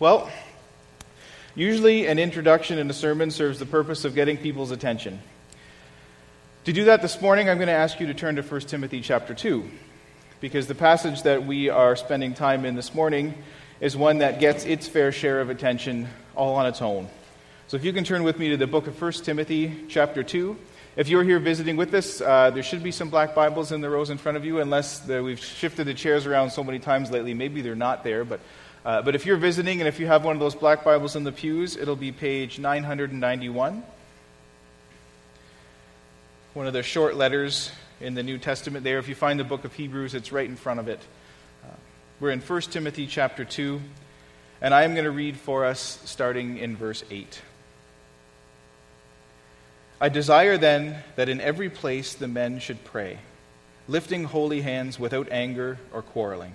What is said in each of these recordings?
Well, usually an introduction in a sermon serves the purpose of getting people's attention. To do that this morning, I'm going to ask you to turn to 1 Timothy chapter 2, because the passage that we are spending time in this morning is one that gets its fair share of attention all on its own. So if you can turn with me to the book of 1 Timothy chapter 2. If you're here visiting with us, there should be some black Bibles in the rows in front of you, unless we've shifted the chairs around so many times lately. Maybe they're not there, but if you're visiting and if you have one of those black Bibles in the pews, it'll be page 991. One of the short letters in the New Testament there. If you find the book of Hebrews, it's right in front of it. We're in 1 Timothy chapter 2, and I am going to read for us starting in verse 8. I desire then that in every place the men should pray, lifting holy hands without anger or quarreling.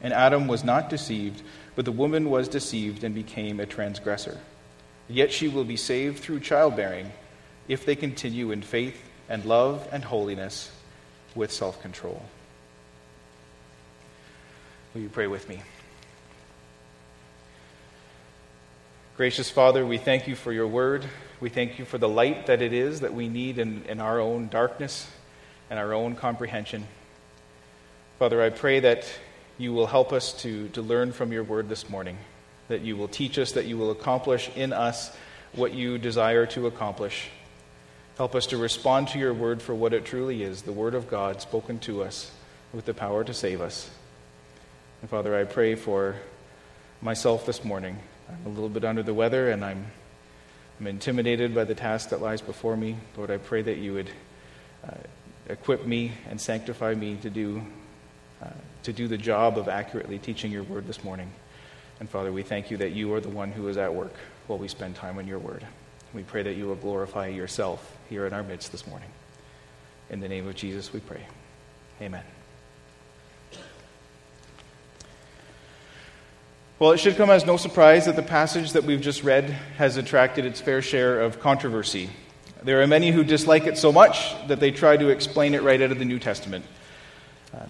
And Adam was not deceived, but the woman was deceived and became a transgressor. Yet she will be saved through childbearing if they continue in faith and love and holiness with self-control. Will you pray with me? Gracious Father, we thank you for your word. We thank you for the light that it is that we need in our own darkness and our own comprehension. Father, I pray that you will help us to learn from your word this morning, that you will teach us, that you will accomplish in us what you desire to accomplish. Help us to respond to your word for what it truly is, the word of God spoken to us with the power to save us. And Father, I pray for myself this morning. I'm a little bit under the weather and I'm intimidated by the task that lies before me. Lord, I pray that you would equip me and sanctify me to do the job of accurately teaching your word this morning. And Father, we thank you that you are the one who is at work while we spend time on your word. We pray that you will glorify yourself here in our midst this morning. In the name of Jesus we pray. Amen. Well, it should come as no surprise that the passage that we've just read has attracted its fair share of controversy. There are many who dislike it so much that they try to explain it right out of the New Testament.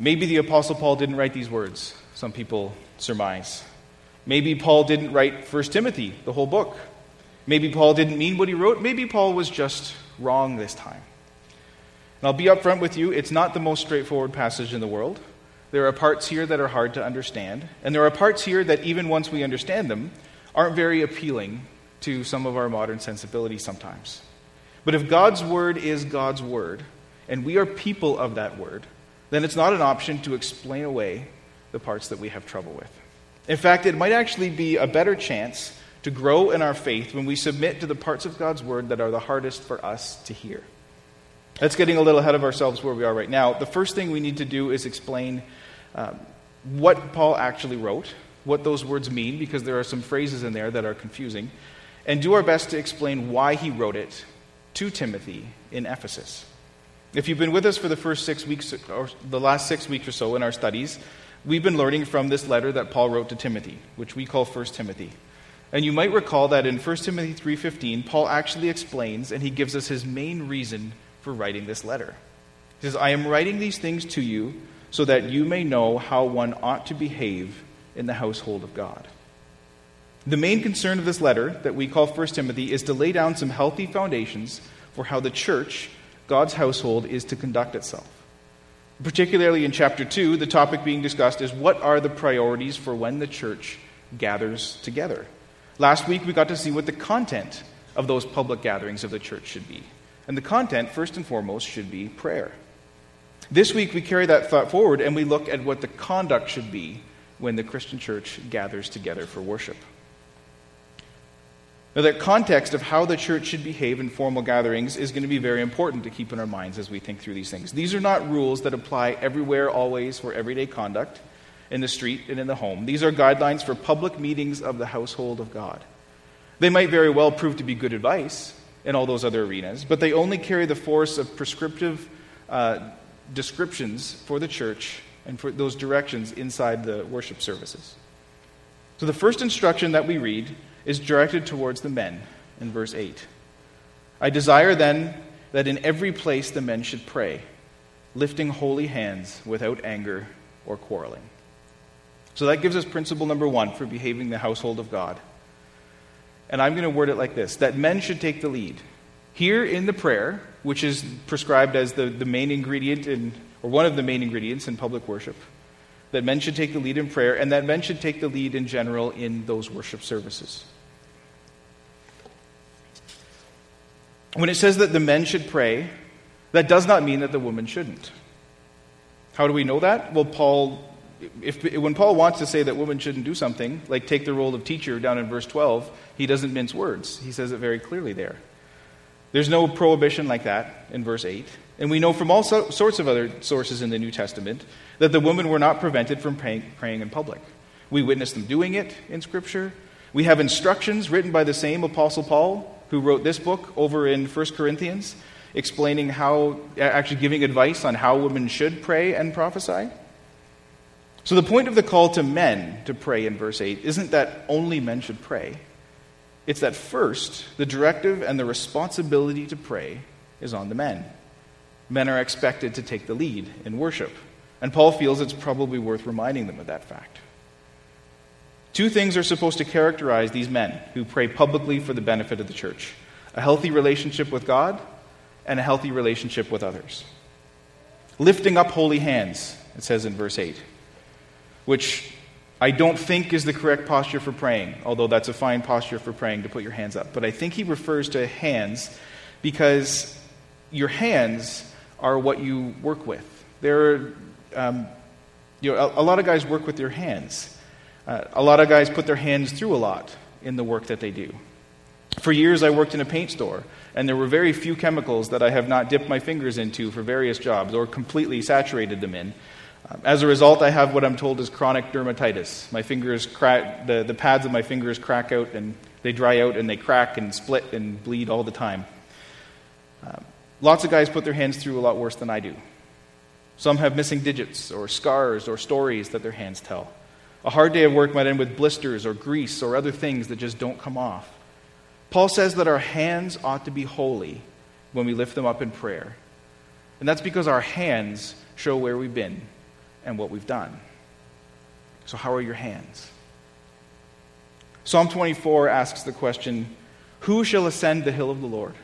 Maybe the Apostle Paul didn't write these words, some people surmise. Maybe Paul didn't write 1 Timothy, the whole book. Maybe Paul didn't mean what he wrote. Maybe Paul was just wrong this time. And I'll be up front with you, it's not the most straightforward passage in the world. There are parts here that are hard to understand, and there are parts here that even once we understand them, aren't very appealing to some of our modern sensibilities sometimes. But if God's word is God's word, and we are people of that word, then it's not an option to explain away the parts that we have trouble with. In fact, it might actually be a better chance to grow in our faith when we submit to the parts of God's word that are the hardest for us to hear. That's getting a little ahead of ourselves where we are right now. The first thing we need to do is explain what Paul actually wrote, what those words mean, because there are some phrases in there that are confusing, and do our best to explain why he wrote it to Timothy in Ephesus. If you've been with us for the first 6 weeks, or the last 6 weeks or so in our studies, we've been learning from this letter that Paul wrote to Timothy, which we call 1 Timothy. And you might recall that in 1 Timothy 3:15, Paul actually explains, and he gives us his main reason for writing this letter. He says, I am writing these things to you so that you may know how one ought to behave in the household of God. The main concern of this letter that we call 1 Timothy is to lay down some healthy foundations for how the church, God's household, is to conduct itself. Particularly in chapter 2, the topic being discussed is what are the priorities for when the church gathers together. Last week we got to see what the content of those public gatherings of the church should be. And the content, first and foremost, should be prayer. This week, we carry that thought forward and we look at what the conduct should be when the Christian church gathers together for worship. Now, that context of how the church should behave in formal gatherings is going to be very important to keep in our minds as we think through these things. These are not rules that apply everywhere, always, for everyday conduct in the street and in the home. These are guidelines for public meetings of the household of God. They might very well prove to be good advice in all those other arenas, but they only carry the force of prescriptive descriptions for the church and for those directions inside the worship services. So the first instruction that we read is directed towards the men in verse 8. I desire then that in every place the men should pray, lifting holy hands without anger or quarreling. So that gives us principle number one for behaving the household of God. And I'm going to word it like this, that men should take the lead. Here in the prayer, which is prescribed as the main ingredient in, or one of the main ingredients in public worship, that men should take the lead in prayer, and that men should take the lead in general in those worship services. When it says that the men should pray, that does not mean that the women shouldn't. How do we know that? Well, when Paul wants to say that women shouldn't do something, like take the role of teacher down in verse 12, he doesn't mince words. He says it very clearly there. There's no prohibition like that in verse 8. And we know from all sorts of other sources in the New Testament that the women were not prevented from praying in public. We witness them doing it in Scripture. We have instructions written by the same Apostle Paul, who wrote this book over in 1 Corinthians, explaining how, actually giving advice on how women should pray and prophesy. So the point of the call to men to pray in verse 8 isn't that only men should pray. It's that first, the directive and the responsibility to pray is on the men. Men are expected to take the lead in worship, and Paul feels it's probably worth reminding them of that fact. Two things are supposed to characterize these men who pray publicly for the benefit of the church: a healthy relationship with God and a healthy relationship with others. Lifting up holy hands, it says in verse 8, which I don't think is the correct posture for praying, although that's a fine posture for praying to put your hands up. But I think he refers to hands because your hands are what you work with. There are, a lot of guys work with their hands. A lot of guys put their hands through a lot in the work that they do. For years I worked in a paint store, and there were very few chemicals that I have not dipped my fingers into for various jobs or completely saturated them in. As a result, I have what I'm told is chronic dermatitis. My fingers crack, the pads of my fingers crack out, and they dry out, and they crack and split and bleed all the time. Lots of guys put their hands through a lot worse than I do. Some have missing digits or scars or stories that their hands tell. A hard day of work might end with blisters or grease or other things that just don't come off. Paul says that our hands ought to be holy when we lift them up in prayer. And that's because our hands show where we've been and what we've done. So how are your hands? Psalm 24 asks the question, who shall ascend the hill of the Lord?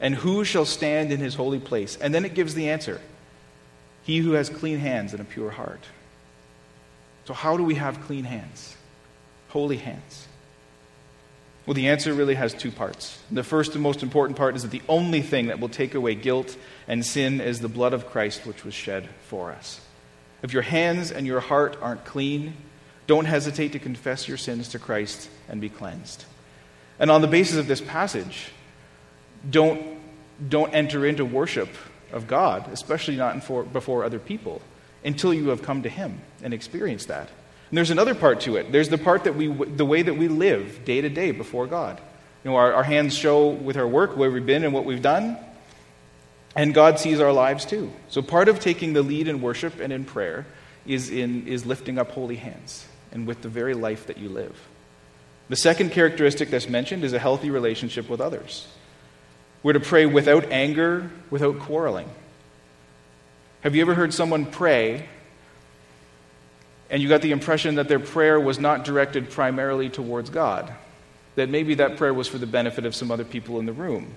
And who shall stand in his holy place? And then it gives the answer. He who has clean hands and a pure heart. So how do we have clean hands? Holy hands. Well, the answer really has two parts. The first and most important part is that the only thing that will take away guilt and sin is the blood of Christ which was shed for us. If your hands and your heart aren't clean, don't hesitate to confess your sins to Christ and be cleansed. And on the basis of this passage, don't enter into worship of God, especially not before other people, until you have come to Him and experienced that. And there's another part to it. There's the part that the way that we live day to day before God. You know, our hands show with our work where we've been and what we've done. And God sees our lives too. So part of taking the lead in worship and in prayer is lifting up holy hands and with the very life that you live. The second characteristic that's mentioned is a healthy relationship with others. We're to pray without anger, without quarreling. Have you ever heard someone pray and you got the impression that their prayer was not directed primarily towards God? That maybe that prayer was for the benefit of some other people in the room.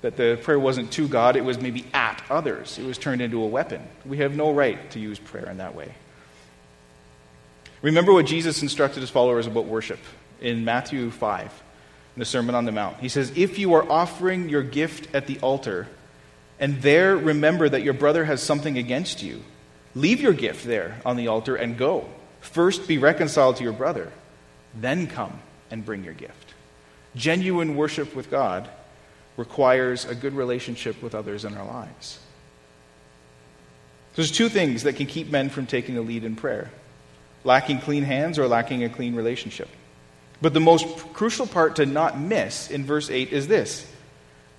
That the prayer wasn't to God, it was maybe at others. It was turned into a weapon. We have no right to use prayer in that way. Remember what Jesus instructed his followers about worship in Matthew 5, in the Sermon on the Mount. He says, if you are offering your gift at the altar, and there remember that your brother has something against you, leave your gift there on the altar and go. First be reconciled to your brother, then come and bring your gift. Genuine worship with God requires a good relationship with others in our lives. There's two things that can keep men from taking the lead in prayer: lacking clean hands or lacking a clean relationship. But the most crucial part to not miss in verse 8 is this: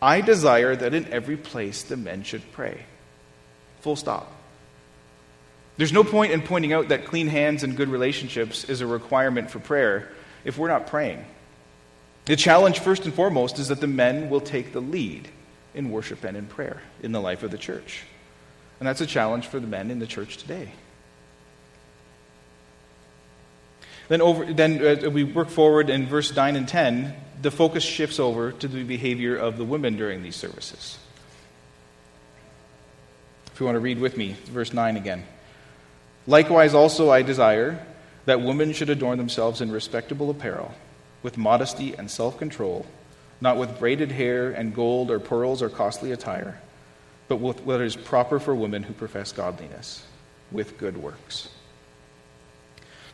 I desire that in every place the men should pray. Full stop. There's no point in pointing out that clean hands and good relationships is a requirement for prayer if we're not praying. The challenge, first and foremost, is that the men will take the lead in worship and in prayer in the life of the church. And that's a challenge for the men in the church today. Then we work forward in verse 9 and 10. The focus shifts over to the behavior of the women during these services. If you want to read with me, verse 9 again. Likewise also I desire that women should adorn themselves in respectable apparel, with modesty and self-control, not with braided hair and gold or pearls or costly attire, but with what is proper for women who profess godliness, with good works.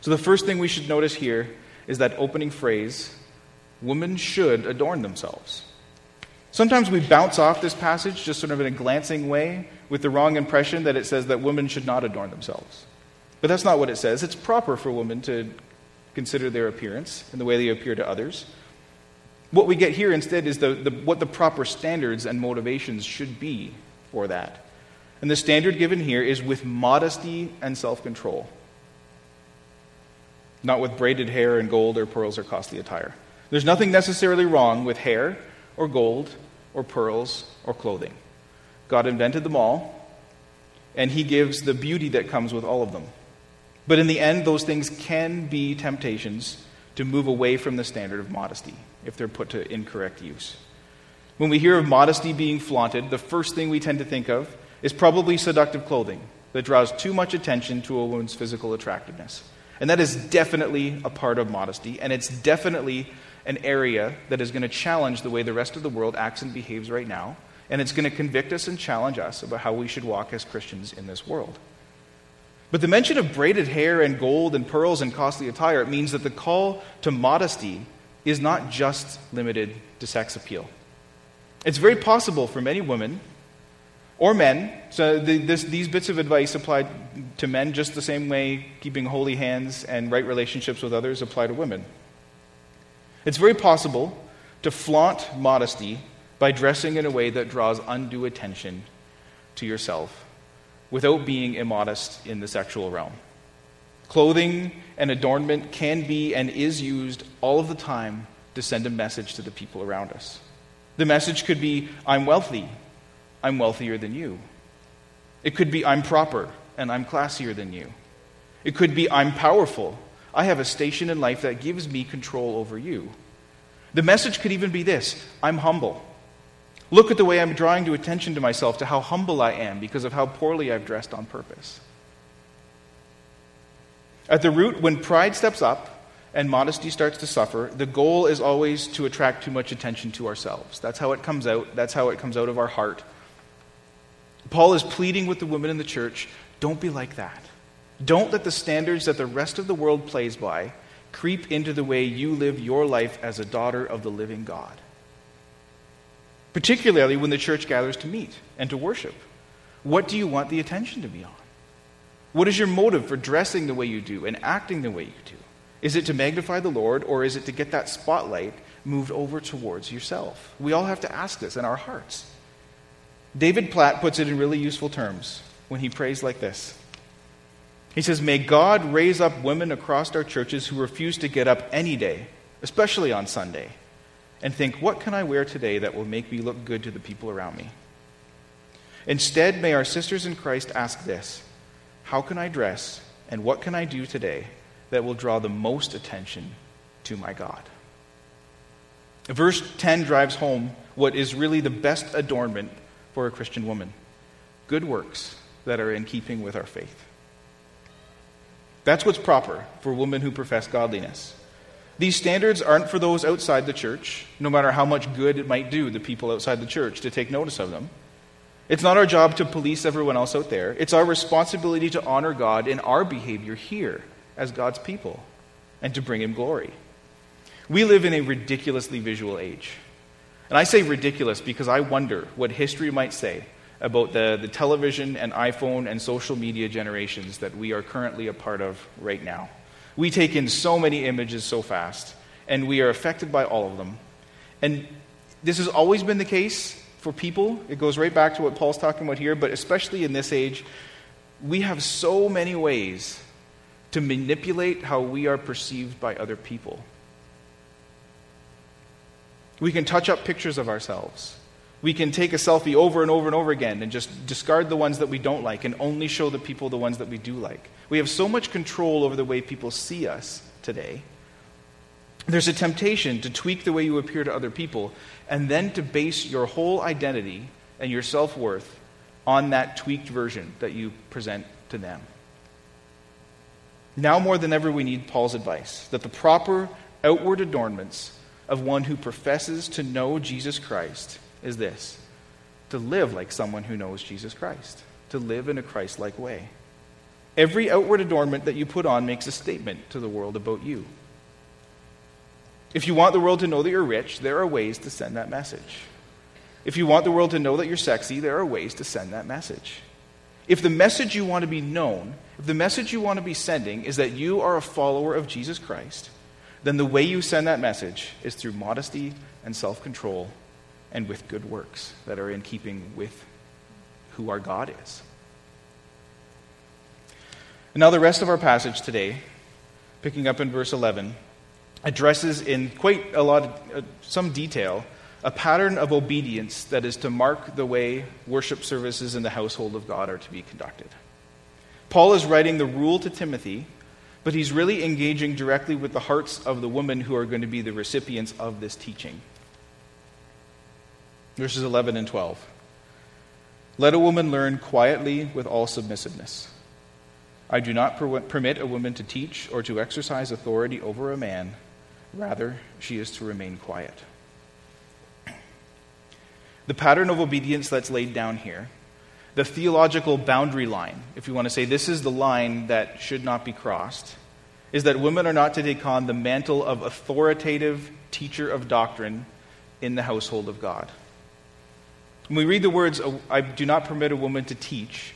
So the first thing we should notice here is that opening phrase, women should adorn themselves. Sometimes we bounce off this passage just sort of in a glancing way with the wrong impression that it says that women should not adorn themselves. But that's not what it says. It's proper for women to consider their appearance and the way they appear to others. What we get here instead is what the proper standards and motivations should be for that. And the standard given here is with modesty and self-control, not with braided hair and gold or pearls or costly attire. There's nothing necessarily wrong with hair or gold or pearls or clothing. God invented them all, and He gives the beauty that comes with all of them. But in the end, those things can be temptations to move away from the standard of modesty if they're put to incorrect use. When we hear of modesty being flaunted, the first thing we tend to think of is probably seductive clothing that draws too much attention to a woman's physical attractiveness. And that is definitely a part of modesty, and it's definitely an area that is going to challenge the way the rest of the world acts and behaves right now, and it's going to convict us and challenge us about how we should walk as Christians in this world. But the mention of braided hair and gold and pearls and costly attire means that the call to modesty is not just limited to sex appeal. It's very possible for many women or men, so these bits of advice apply to men just the same way keeping holy hands and right relationships with others apply to women. It's very possible to flaunt modesty by dressing in a way that draws undue attention to yourself without being immodest in the sexual realm. Clothing and adornment can be and is used all of the time to send a message to the people around us. The message could be, I'm wealthy, I'm wealthier than you. It could be, I'm proper, and I'm classier than you. It could be, I'm powerful. I have a station in life that gives me control over you. The message could even be this, I'm humble. Look at the way I'm drawing attention to myself, to how humble I am because of how poorly I've dressed on purpose. At the root, when pride steps up and modesty starts to suffer, the goal is always to attract too much attention to ourselves. That's how it comes out. That's how it comes out of our heart. Paul is pleading with the women in the church, don't be like that. Don't let the standards that the rest of the world plays by creep into the way you live your life as a daughter of the living God. Particularly when the church gathers to meet and to worship. What do you want the attention to be on? What is your motive for dressing the way you do and acting the way you do? Is it to magnify the Lord, or is it to get that spotlight moved over towards yourself? We all have to ask this in our hearts. David Platt puts it in really useful terms when he prays like this. He says, may God raise up women across our churches who refuse to get up any day, especially on Sunday, and think, what can I wear today that will make me look good to the people around me? Instead, may our sisters in Christ ask this, how can I dress and what can I do today that will draw the most attention to my God? Verse 10 drives home what is really the best adornment for a Christian woman: good works that are in keeping with our faith. That's what's proper for women who profess godliness. These standards aren't for those outside the church, no matter how much good it might do the people outside the church to take notice of them. It's not our job to police everyone else out there. It's our responsibility to honor God in our behavior here as God's people and to bring Him glory. We live in a ridiculously visual age. And I say ridiculous because I wonder what history might say about the television and iPhone and social media generations that we are currently a part of right now. We take in so many images so fast, and we are affected by all of them. And this has always been the case for people. It goes right back to what Paul's talking about here, but especially in this age, we have so many ways to manipulate how we are perceived by other people. We can touch up pictures of ourselves. We can take a selfie over and over and over again and just discard the ones that we don't like and only show the people the ones that we do like. We have so much control over the way people see us today. There's a temptation to tweak the way you appear to other people and then to base your whole identity and your self-worth on that tweaked version that you present to them. Now more than ever, we need Paul's advice that the proper outward adornments of one who professes to know Jesus Christ is this: to live like someone who knows Jesus Christ, to live in a Christ-like way. Every outward adornment that you put on makes a statement to the world about you. If you want the world to know that you're rich, there are ways to send that message. If you want the world to know that you're sexy, there are ways to send that message. If the message you want to be known, if the message you want to be sending is that you are a follower of Jesus Christ, then the way you send that message is through modesty and self-control and with good works that are in keeping with who our God is. And now the rest of our passage today, picking up in verse 11, addresses in quite a lot of some detail a pattern of obedience that is to mark the way worship services in the household of God are to be conducted. Paul is writing the rule to Timothy, but he's really engaging directly with the hearts of the women who are going to be the recipients of this teaching. Verses 11 and 12. Let a woman learn quietly with all submissiveness. I do not permit a woman to teach or to exercise authority over a man. Rather, she is to remain quiet. The pattern of obedience that's laid down here, the theological boundary line, if you want to say this is the line that should not be crossed, is that women are not to take on the mantle of authoritative teacher of doctrine in the household of God. When we read the words, I do not permit a woman to teach,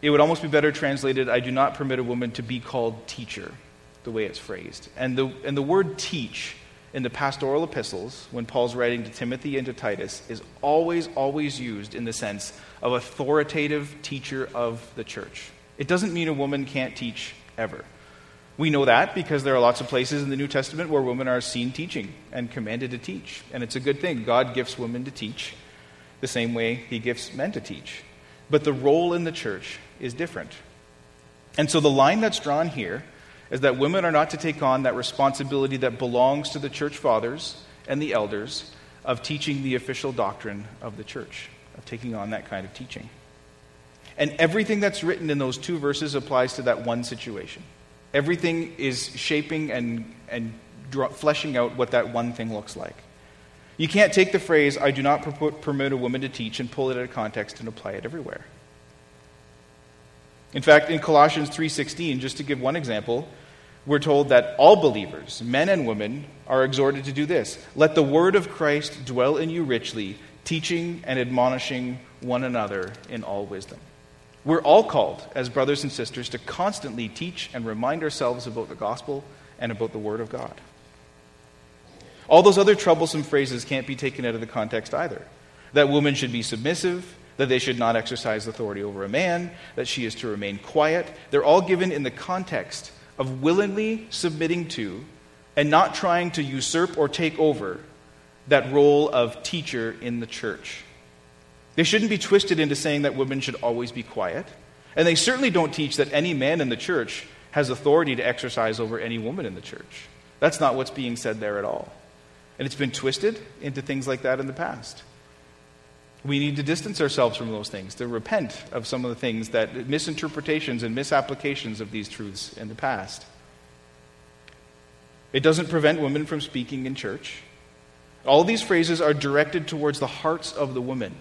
it would almost be better translated, I do not permit a woman to be called teacher, the way it's phrased. And the word teach in the pastoral epistles, when Paul's writing to Timothy and to Titus, is always used in the sense of authoritative teacher of the church. It doesn't mean a woman can't teach ever. We know that because there are lots of places in the New Testament where women are seen teaching and commanded to teach. And it's a good thing. God gifts women to teach the same way he gifts men to teach. But the role in the church is different. And so the line that's drawn here is that women are not to take on that responsibility that belongs to the church fathers and the elders of teaching the official doctrine of the church, of taking on that kind of teaching. And everything that's written in those two verses applies to that one situation. Everything is shaping and fleshing out what that one thing looks like. You can't take the phrase, I do not permit a woman to teach, and pull it out of context and apply it everywhere. In fact, in Colossians 3:16, just to give one example, we're told that all believers, men and women, are exhorted to do this. Let the word of Christ dwell in you richly, teaching and admonishing one another in all wisdom. We're all called, as brothers and sisters, to constantly teach and remind ourselves about the gospel and about the word of God. All those other troublesome phrases can't be taken out of the context either. That women should be submissive, that they should not exercise authority over a man, that she is to remain quiet. They're all given in the context of willingly submitting to and not trying to usurp or take over that role of teacher in the church. They shouldn't be twisted into saying that women should always be quiet. And they certainly don't teach that any man in the church has authority to exercise over any woman in the church. That's not what's being said there at all. And it's been twisted into things like that in the past. We need to distance ourselves from those things, to repent of some of the things that misinterpretations and misapplications of these truths in the past. It doesn't prevent women from speaking in church. All these phrases are directed towards the hearts of the women,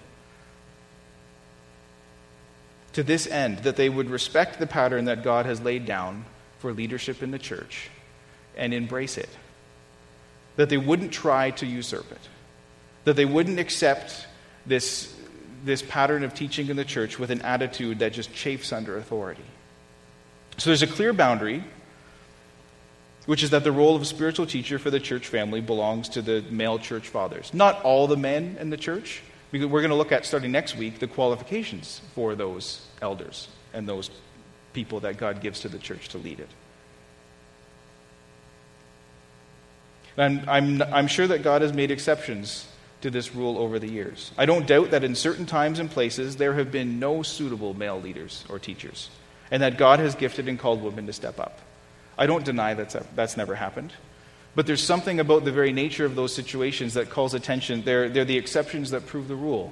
to this end, that they would respect the pattern that God has laid down for leadership in the church and embrace it. That they wouldn't try to usurp it. That they wouldn't accept this pattern of teaching in the church with an attitude that just chafes under authority. So there's a clear boundary. which is that the role of a spiritual teacher for the church family belongs to the male church fathers. Not all the men in the church, because we're going to look at, starting next week, the qualifications for those elders and those people that God gives to the church to lead it. And I'm sure that God has made exceptions to this rule over the years. I don't doubt that in certain times and places there have been no suitable male leaders or teachers, and that God has gifted and called women to step up. I don't deny that's never happened. But there's something about the very nature of those situations that calls attention. They're the exceptions that prove the rule.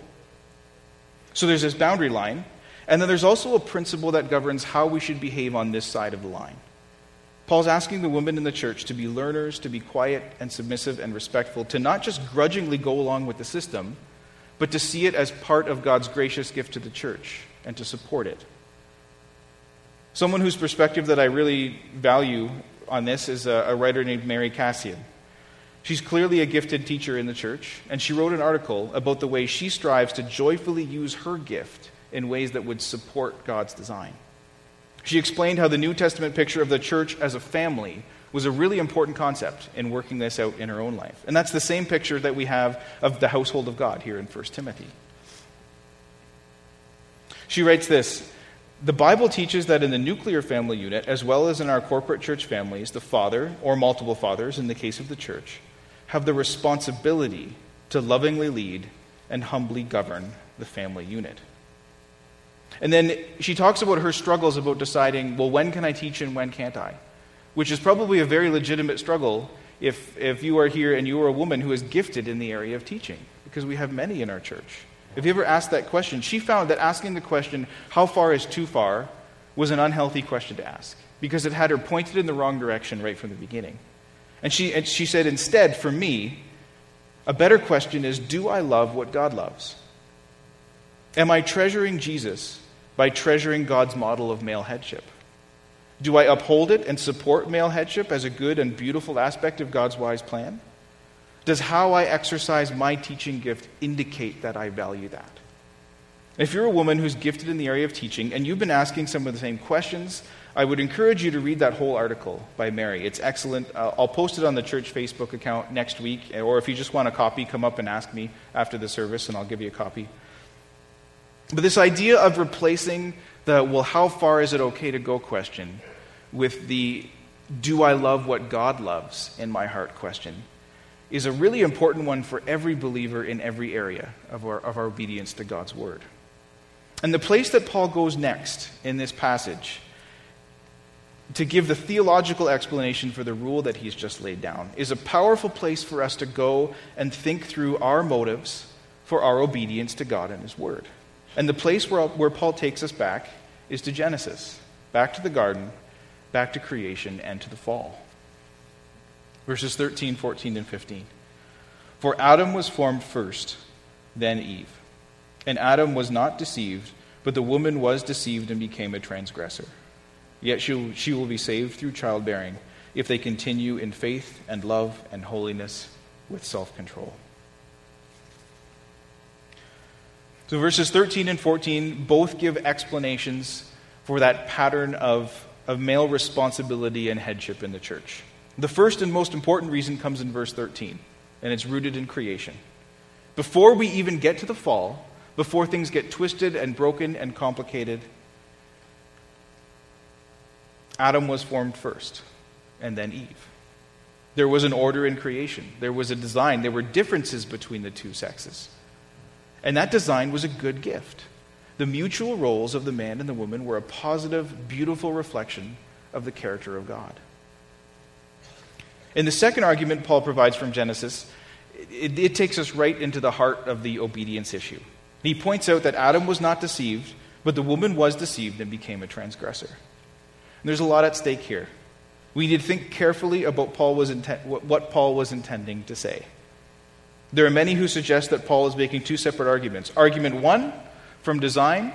So there's this boundary line, and then there's also a principle that governs how we should behave on this side of the line. Paul's asking the women in the church to be learners, to be quiet and submissive and respectful, to not just grudgingly go along with the system, but to see it as part of God's gracious gift to the church and to support it. Someone whose perspective that I really value on this is a writer named Mary Cassian. She's clearly a gifted teacher in the church, and she wrote an article about the way she strives to joyfully use her gift in ways that would support God's design. She explained how the New Testament picture of the church as a family was a really important concept in working this out in her own life. And that's the same picture that we have of the household of God here in 1 Timothy. She writes this: "The Bible teaches that in the nuclear family unit, as well as in our corporate church families, the father, or multiple fathers in the case of the church, have the responsibility to lovingly lead and humbly govern the family unit." And then she talks about her struggles about deciding, well, when can I teach and when can't I? Which is probably a very legitimate struggle if you are here and you are a woman who is gifted in the area of teaching, because we have many in our church. If you ever asked that question, she found that asking the question, how far is too far, was an unhealthy question to ask, because it had her pointed in the wrong direction right from the beginning. And she said, instead, for me, a better question is, do I love what God loves? Am I treasuring Jesus by treasuring God's model of male headship? Do I uphold it and support male headship as a good and beautiful aspect of God's wise plan? Does how I exercise my teaching gift indicate that I value that? If you're a woman who's gifted in the area of teaching and you've been asking some of the same questions, I would encourage you to read that whole article by Mary. It's excellent. I'll post it on the church Facebook account next week, or if you just want a copy, come up and ask me after the service and I'll give you a copy. But this idea of replacing the, well, how far is it okay to go question with the, do I love what God loves in my heart question is a really important one for every believer in every area of our obedience to God's word. And the place that Paul goes next in this passage to give the theological explanation for the rule that he's just laid down is a powerful place for us to go and think through our motives for our obedience to God and his word. And the place where Paul takes us back is to Genesis, back to the garden, back to creation, and to the fall. Verses 13, 14, and 15. "For Adam was formed first, then Eve. And Adam was not deceived, but the woman was deceived and became a transgressor. Yet she will be saved through childbearing if they continue in faith and love and holiness with self-control." So verses 13 and 14 both give explanations for that pattern of male responsibility and headship in the church. The first and most important reason comes in verse 13, and it's rooted in creation. Before we even get to the fall, before things get twisted and broken and complicated, Adam was formed first, and then Eve. There was an order in creation. There was a design. There were differences between the two sexes. And that design was a good gift. The mutual roles of the man and the woman were a positive, beautiful reflection of the character of God. In the second argument Paul provides from Genesis, it takes us right into the heart of the obedience issue. He points out that Adam was not deceived, but the woman was deceived and became a transgressor. And there's a lot at stake here. We need to think carefully about what Paul was intending to say. There are many who suggest that Paul is making two separate arguments. Argument one, from design,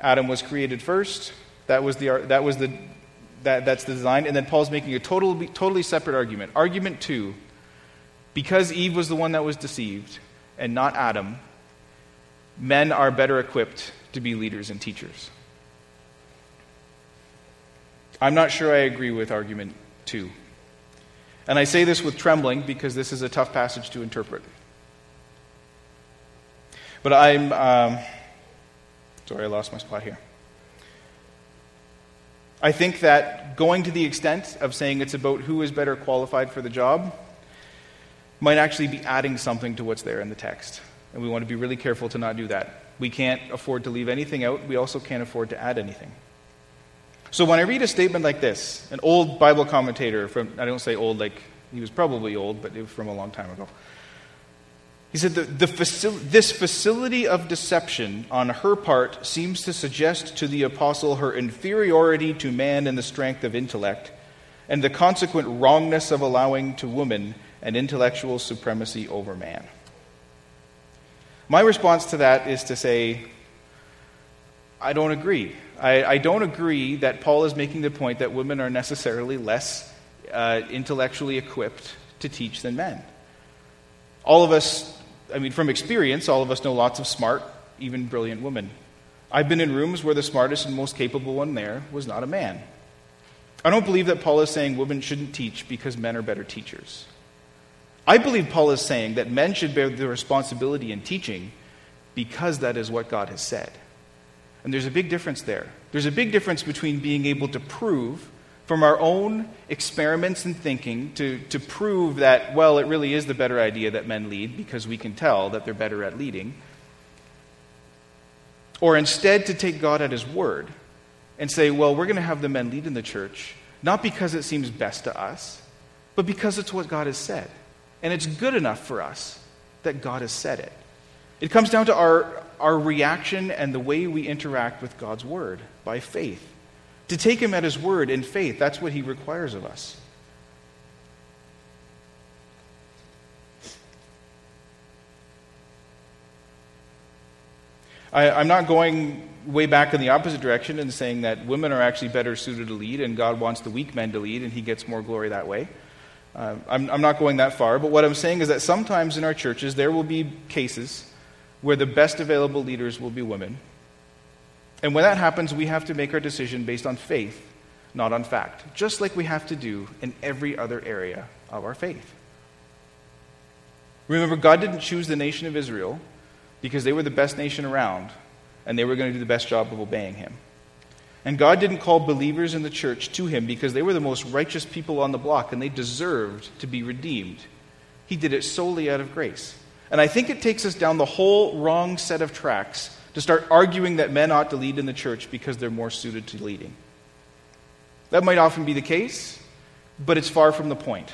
Adam was created first. That's the design. And then Paul's making a totally separate argument. Argument two, because Eve was the one that was deceived and not Adam, men are better equipped to be leaders and teachers. I'm not sure I agree with argument 2. And I say this with trembling because this is a tough passage to interpret. But I'm... sorry, I lost my spot here. I think that going to the extent of saying it's about who is better qualified for the job might actually be adding something to what's there in the text. And we want to be really careful to not do that. We can't afford to leave anything out. We also can't afford to add anything. So when I read a statement like this, an old Bible commentator from, I don't say old like he was probably old, but it was from a long time ago. He said, this facility of deception on her part seems to suggest to the apostle her inferiority to man in the strength of intellect, and the consequent wrongness of allowing to woman an intellectual supremacy over man. My response to that is to say, I don't agree. I don't agree that Paul is making the point that women are necessarily less intellectually equipped to teach than men. All of us, I mean, from experience, all of us know lots of smart, even brilliant women. I've been in rooms where the smartest and most capable one there was not a man. I don't believe that Paul is saying women shouldn't teach because men are better teachers. I believe Paul is saying that men should bear the responsibility in teaching because that is what God has said. And there's a big difference there. There's a big difference between being able to prove from our own experiments and thinking to prove that, well, it really is the better idea that men lead because we can tell that they're better at leading, or instead to take God at his word and say, well, we're going to have the men lead in the church, not because it seems best to us, but because it's what God has said. And it's good enough for us that God has said it. It comes down to our reaction and the way we interact with God's word by faith. To take him at his word in faith, that's what he requires of us. I'm not going way back in the opposite direction and saying that women are actually better suited to lead and God wants the weak men to lead and he gets more glory that way. I'm not going that far, but what I'm saying is that sometimes in our churches there will be cases where the best available leaders will be women. And when that happens, we have to make our decision based on faith, not on fact, just like we have to do in every other area of our faith. Remember, God didn't choose the nation of Israel because they were the best nation around, and they were going to do the best job of obeying him. And God didn't call believers in the church to him because they were the most righteous people on the block, and they deserved to be redeemed. He did it solely out of grace. And I think it takes us down the whole wrong set of tracks to start arguing that men ought to lead in the church because they're more suited to leading. That might often be the case, but it's far from the point.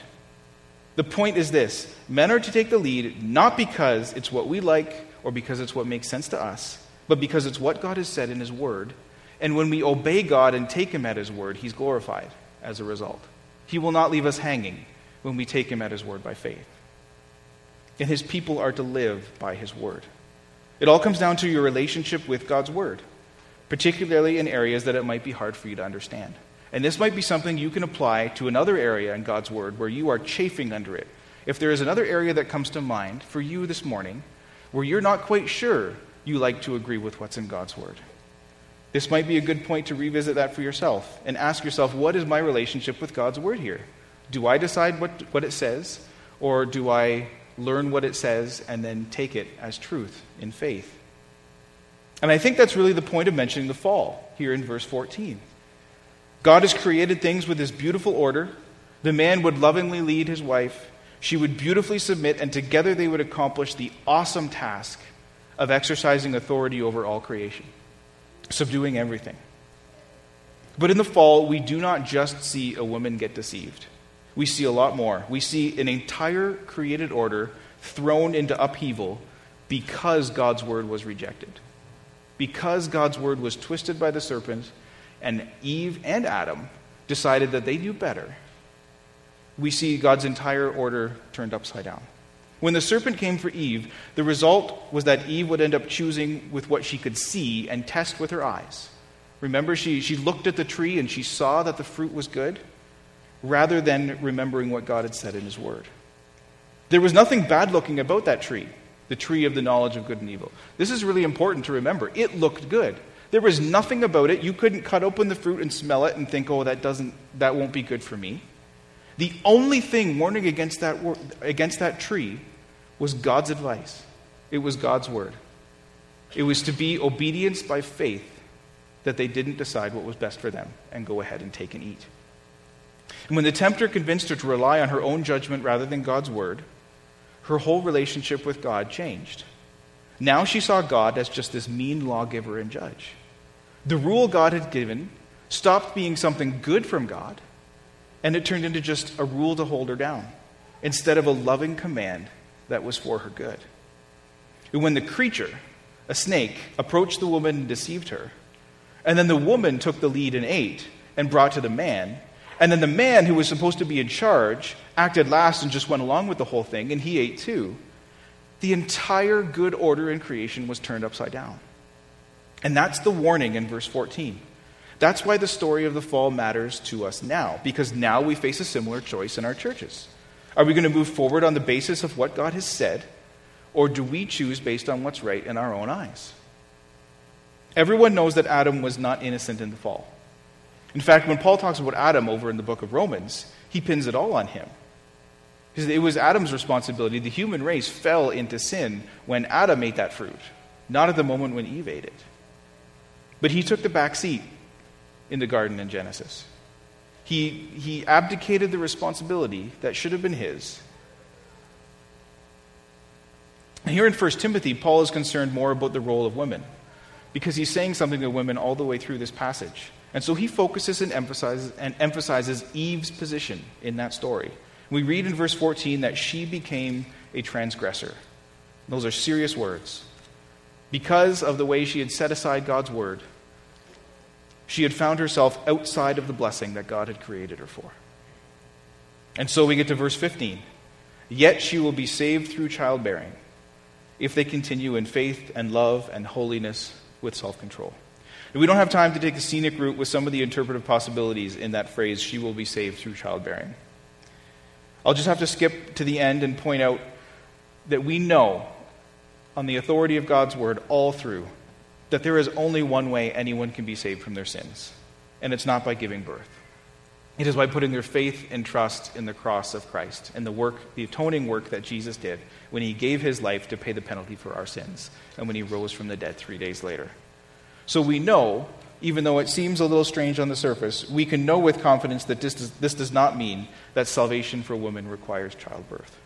The point is this: men are to take the lead not because it's what we like or because it's what makes sense to us, but because it's what God has said in his word, and when we obey God and take him at his word, he's glorified as a result. He will not leave us hanging when we take him at his word by faith. And his people are to live by his word. It all comes down to your relationship with God's word, particularly in areas that it might be hard for you to understand. And this might be something you can apply to another area in God's word where you are chafing under it. If there is another area that comes to mind for you this morning where you're not quite sure you like to agree with what's in God's word, this might be a good point to revisit that for yourself and ask yourself, what is my relationship with God's word here? Do I decide what it says, or do I learn what it says, and then take it as truth in faith? And I think that's really the point of mentioning the fall here in verse 14. God has created things with his beautiful order. The man would lovingly lead his wife. She would beautifully submit, and together they would accomplish the awesome task of exercising authority over all creation, subduing everything. But in the fall, we do not just see a woman get deceived. We see a lot more. We see an entire created order thrown into upheaval because God's word was rejected. Because God's word was twisted by the serpent, and Eve and Adam decided that they knew better, we see God's entire order turned upside down. When the serpent came for Eve, the result was that Eve would end up choosing with what she could see and test with her eyes. Remember, she looked at the tree and she saw that the fruit was good, rather than remembering what God had said in his word. There was nothing bad-looking about that tree, the tree of the knowledge of good and evil. This is really important to remember. It looked good. There was nothing about it. You couldn't cut open the fruit and smell it and think, oh, that won't be good for me. The only thing warning against that tree was God's advice. It was God's word. It was to be obedience by faith that they didn't decide what was best for them and go ahead and take and eat. And when the tempter convinced her to rely on her own judgment rather than God's word, her whole relationship with God changed. Now she saw God as just this mean lawgiver and judge. The rule God had given stopped being something good from God, and it turned into just a rule to hold her down, instead of a loving command that was for her good. And when the creature, a snake, approached the woman and deceived her, and then the woman took the lead and ate and brought to the man, and then the man who was supposed to be in charge acted last and just went along with the whole thing, and he ate too, the entire good order in creation was turned upside down. And that's the warning in verse 14. That's why the story of the fall matters to us now, because now we face a similar choice in our churches. Are we going to move forward on the basis of what God has said, or do we choose based on what's right in our own eyes? Everyone knows that Adam was not innocent in the fall. In fact, when Paul talks about Adam over in the book of Romans, he pins it all on him. It was Adam's responsibility. The human race fell into sin when Adam ate that fruit, not at the moment when Eve ate it. But he took the back seat in the garden in Genesis. He abdicated the responsibility that should have been his. And here in 1 Timothy, Paul is concerned more about the role of women, because he's saying something to women all the way through this passage. And so he focuses and emphasizes Eve's position in that story. We read in verse 14 that she became a transgressor. Those are serious words. Because of the way she had set aside God's word, she had found herself outside of the blessing that God had created her for. And so we get to verse 15. Yet she will be saved through childbearing, if they continue in faith and love and holiness with self-control. And we don't have time to take the scenic route with some of the interpretive possibilities in that phrase, she will be saved through childbearing. I'll just have to skip to the end and point out that we know, on the authority of God's word all through, that there is only one way anyone can be saved from their sins, and it's not by giving birth. It is by putting their faith and trust in the cross of Christ and the atoning work that Jesus did when he gave his life to pay the penalty for our sins and when he rose from the dead 3 days later. So we know, even though it seems a little strange on the surface, we can know with confidence that this does not mean that salvation for women requires childbirth.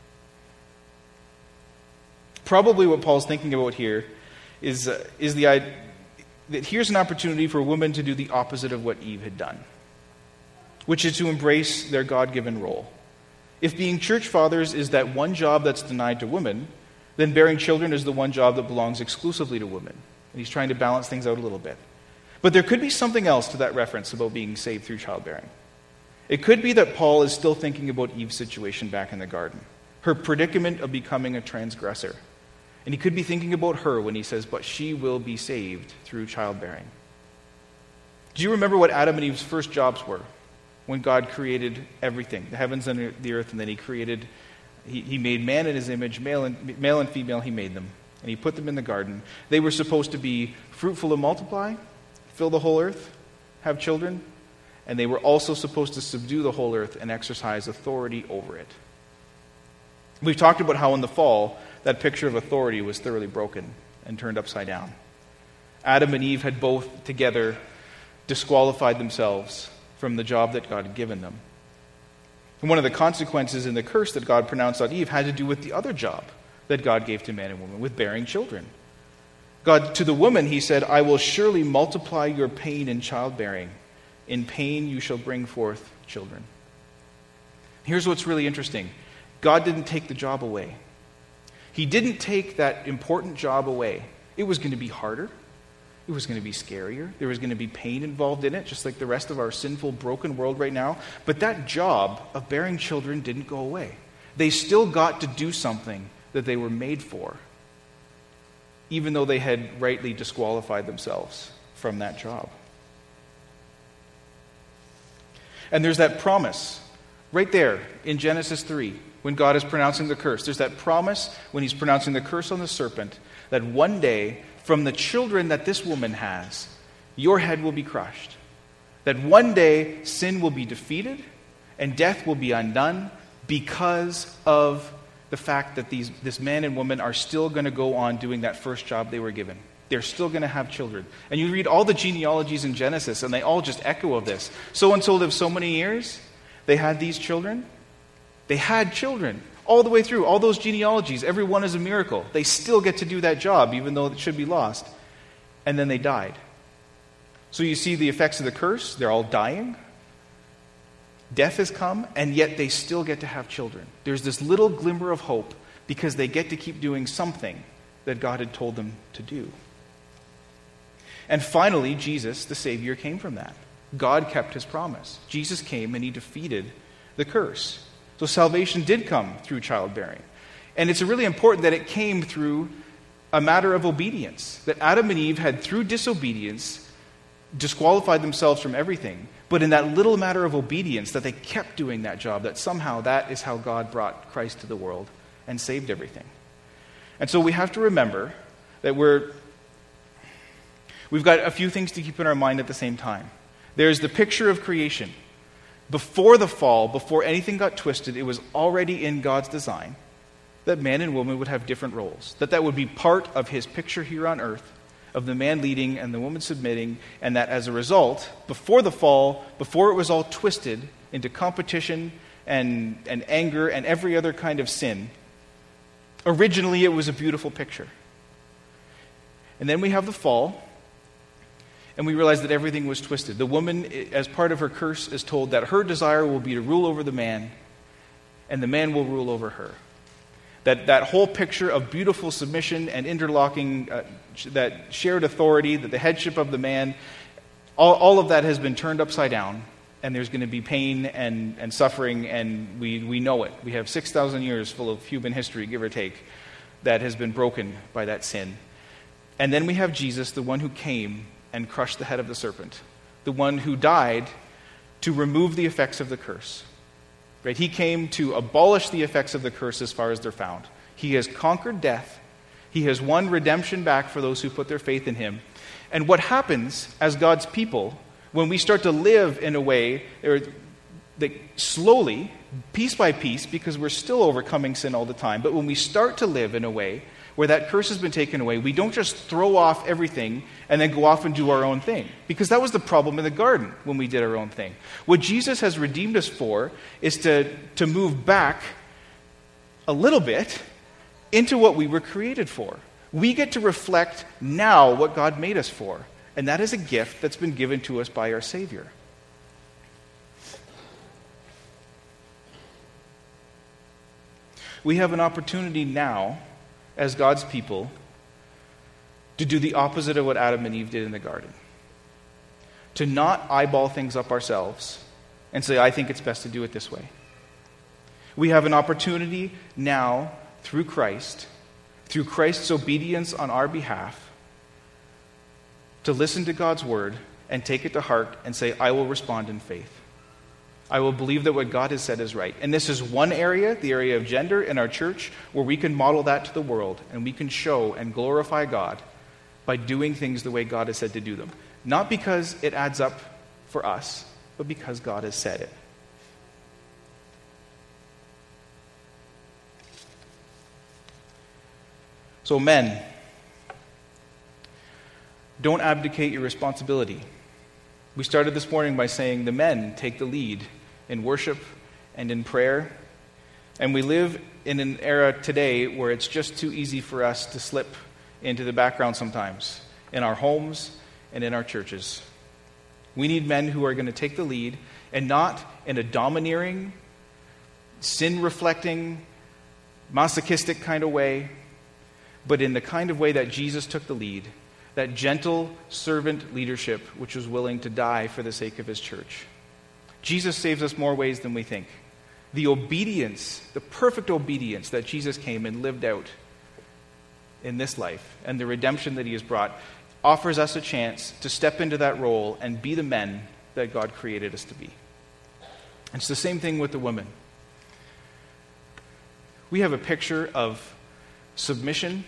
Probably what Paul's thinking about here is the idea that here's an opportunity for women to do the opposite of what Eve had done, which is to embrace their God-given role. If being church fathers is that one job that's denied to women, then bearing children is the one job that belongs exclusively to women. And he's trying to balance things out a little bit. But there could be something else to that reference about being saved through childbearing. It could be that Paul is still thinking about Eve's situation back in the garden, her predicament of becoming a transgressor. And he could be thinking about her when he says, but she will be saved through childbearing. Do you remember what Adam and Eve's first jobs were when God created everything, the heavens and the earth, and then he made man in his image, male and female he made them, and he put them in the garden. They were supposed to be fruitful and multiply, fill the whole earth, have children, and they were also supposed to subdue the whole earth and exercise authority over it. We've talked about how in the fall, that picture of authority was thoroughly broken and turned upside down. Adam and Eve had both together disqualified themselves from the job that God had given them. And one of the consequences in the curse that God pronounced on Eve had to do with the other job that God gave to man and woman, with bearing children. God, to the woman, he said, I will surely multiply your pain in childbearing. In pain you shall bring forth children. Here's what's really interesting. God didn't take the job away. He didn't take that important job away. It was going to be harder. It was going to be scarier. There was going to be pain involved in it, just like the rest of our sinful, broken world right now. But that job of bearing children didn't go away. They still got to do something that they were made for, even though they had rightly disqualified themselves from that job. And there's that promise right there in Genesis 3, when God is pronouncing the curse. There's that promise when he's pronouncing the curse on the serpent that one day, from the children that this woman has, your head will be crushed. That one day, sin will be defeated and death will be undone because of the fact that this man and woman are still going to go on doing that first job they were given. They're still going to have children. And you read all the genealogies in Genesis, and they all just echo of this. So-and-so lived so many years. They had these children. They had children all the way through. All those genealogies, every one is a miracle. They still get to do that job, even though it should be lost. And then they died. So you see the effects of the curse. They're all dying. Death has come, and yet they still get to have children. There's this little glimmer of hope because they get to keep doing something that God had told them to do. And finally, Jesus, the Savior, came from that. God kept his promise. Jesus came and he defeated the curse. So salvation did come through childbearing. And it's really important that it came through a matter of obedience, that Adam and Eve had, through disobedience, disqualified themselves from everything. But in that little matter of obedience, that they kept doing that job, that somehow that is how God brought Christ to the world and saved everything. And so we have to remember that we've got a few things to keep in our mind at the same time. There's the picture of creation. Before the fall, before anything got twisted, it was already in God's design that man and woman would have different roles, that would be part of his picture here on earth, of the man leading and the woman submitting, and that as a result, before the fall, before it was all twisted into competition and anger and every other kind of sin, originally it was a beautiful picture. And then we have the fall, and we realize that everything was twisted. The woman, as part of her curse, is told that her desire will be to rule over the man, and the man will rule over her. That whole picture of beautiful submission and interlocking, that shared authority, that the headship of the man, all of that has been turned upside down, and there's going to be pain and suffering, and we know it. We have 6,000 years full of human history, give or take, that has been broken by that sin. And then we have Jesus, the one who came and crushed the head of the serpent, the one who died to remove the effects of the curse. Right? He came to abolish the effects of the curse as far as they're found. He has conquered death. He has won redemption back for those who put their faith in him. And what happens as God's people, when we start to live in a way that slowly, piece by piece, because we're still overcoming sin all the time, but when we start to live in a way where that curse has been taken away, we don't just throw off everything and then go off and do our own thing. Because that was the problem in the garden when we did our own thing. What Jesus has redeemed us for is to move back a little bit into what we were created for. We get to reflect now what God made us for. And that is a gift that's been given to us by our Savior. We have an opportunity now as God's people to do the opposite of what Adam and Eve did in the garden. To not eyeball things up ourselves and say, I think it's best to do it this way. We have an opportunity now through Christ's obedience on our behalf, to listen to God's word and take it to heart and say, I will respond in faith. I will believe that what God has said is right. And this is one area, the area of gender in our church, where we can model that to the world and we can show and glorify God by doing things the way God has said to do them. Not because it adds up for us, but because God has said it. So men, don't abdicate your responsibility. We started this morning by saying the men take the lead in worship and in prayer. And we live in an era today where it's just too easy for us to slip into the background sometimes, in our homes and in our churches. We need men who are going to take the lead, and not in a domineering, sin-reflecting, masochistic kind of way, but in the kind of way that Jesus took the lead, that gentle servant leadership which was willing to die for the sake of his church. Jesus saves us more ways than we think. The obedience, the perfect obedience that Jesus came and lived out in this life, and the redemption that he has brought, offers us a chance to step into that role and be the men that God created us to be. It's the same thing with the women. We have a picture of submission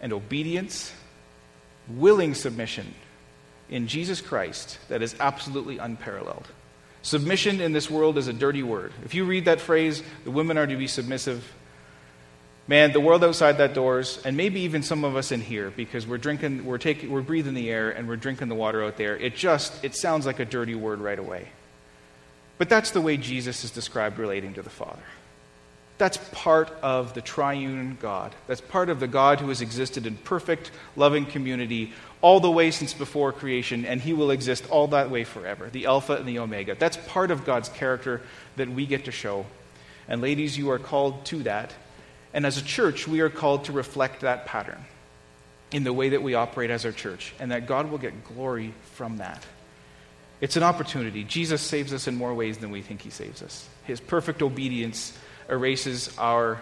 and obedience, willing submission in Jesus Christ that is absolutely unparalleled. Submission in this world is a dirty word. If you read that phrase, the women are to be submissive, man, the world outside that doors, and maybe even some of us in here, because we're breathing the air and we're drinking the water out there, it sounds like a dirty word right away. But that's the way Jesus is described relating to the Father. That's part of the triune God. That's part of the God who has existed in perfect, loving community all the way since before creation, and he will exist all that way forever, the Alpha and the Omega. That's part of God's character that we get to show. And ladies, you are called to that. And as a church, we are called to reflect that pattern in the way that we operate as our church, and that God will get glory from that. It's an opportunity. Jesus saves us in more ways than we think he saves us. His perfect obedience erases our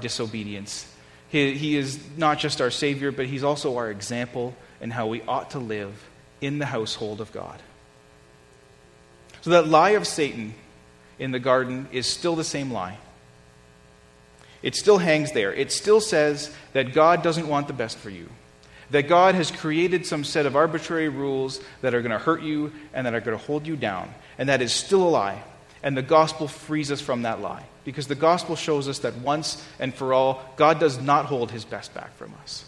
disobedience. He is not just our Savior, but he's also our example in how we ought to live in the household of God. So that lie of Satan in the garden is still the same lie. It still hangs there. It still says that God doesn't want the best for you, that God has created some set of arbitrary rules that are going to hurt you and that are going to hold you down, and that is still a lie. And the gospel frees us from that lie, because the gospel shows us that once and for all, God does not hold his best back from us.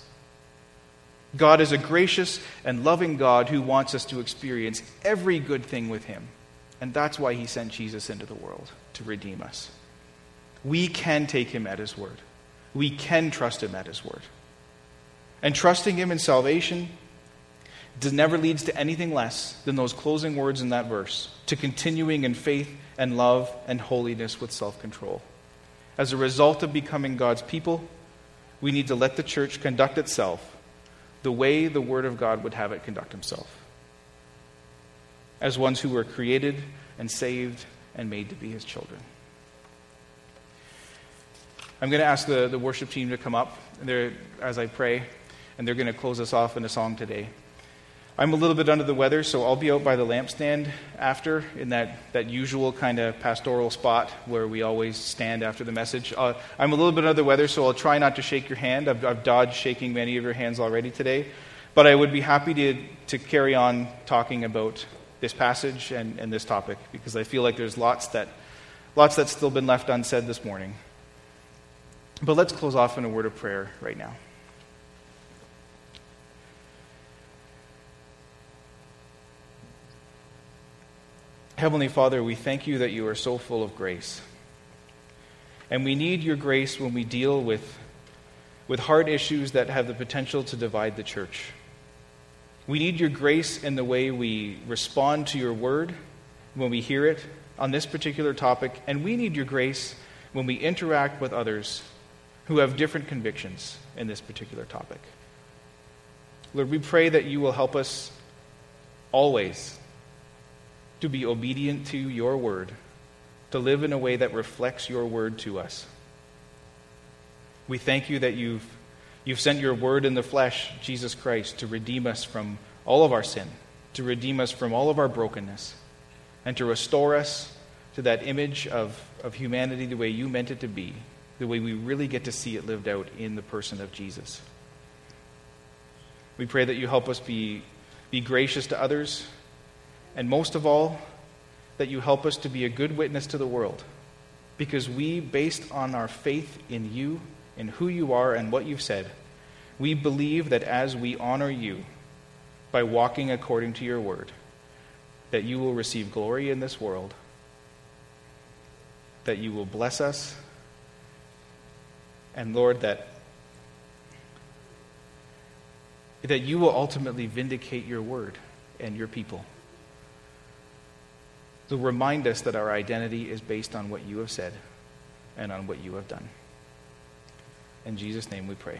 God is a gracious and loving God who wants us to experience every good thing with him. And that's why he sent Jesus into the world, to redeem us. We can take him at his word. We can trust him at his word. And trusting him in salvation never leads to anything less than those closing words in that verse, to continuing in faith and love and holiness with self-control. As a result of becoming God's people, we need to let the church conduct itself the way the Word of God would have it conduct himself, as ones who were created and saved and made to be his children. I'm going to ask the worship team to come up as I pray, and they're going to close us off in a song today. I'm a little bit under the weather, so I'll be out by the lampstand after, in that usual kind of pastoral spot where we always stand after the message. I'm a little bit under the weather, so I'll try not to shake your hand. I've dodged shaking many of your hands already today. But I would be happy to carry on talking about this passage and this topic, because I feel like there's lots that's still been left unsaid this morning. But let's close off in a word of prayer right now. Heavenly Father, we thank you that you are so full of grace. And we need your grace when we deal with hard issues that have the potential to divide the church. We need your grace in the way we respond to your word when we hear it on this particular topic. And we need your grace when we interact with others who have different convictions in this particular topic. Lord, we pray that you will help us always to be obedient to your word, to live in a way that reflects your word to us. We thank you that you've sent your word in the flesh, Jesus Christ, to redeem us from all of our sin, to redeem us from all of our brokenness, and to restore us to that image of humanity the way you meant it to be, the way we really get to see it lived out in the person of Jesus. We pray that you help us be gracious to others, and most of all, that you help us to be a good witness to the world, because we, based on our faith in you, in who you are and what you've said, we believe that as we honor you by walking according to your word, that you will receive glory in this world, that you will bless us, and Lord, that you will ultimately vindicate your word and your people. So remind us that our identity is based on what you have said and on what you have done. In Jesus' name we pray.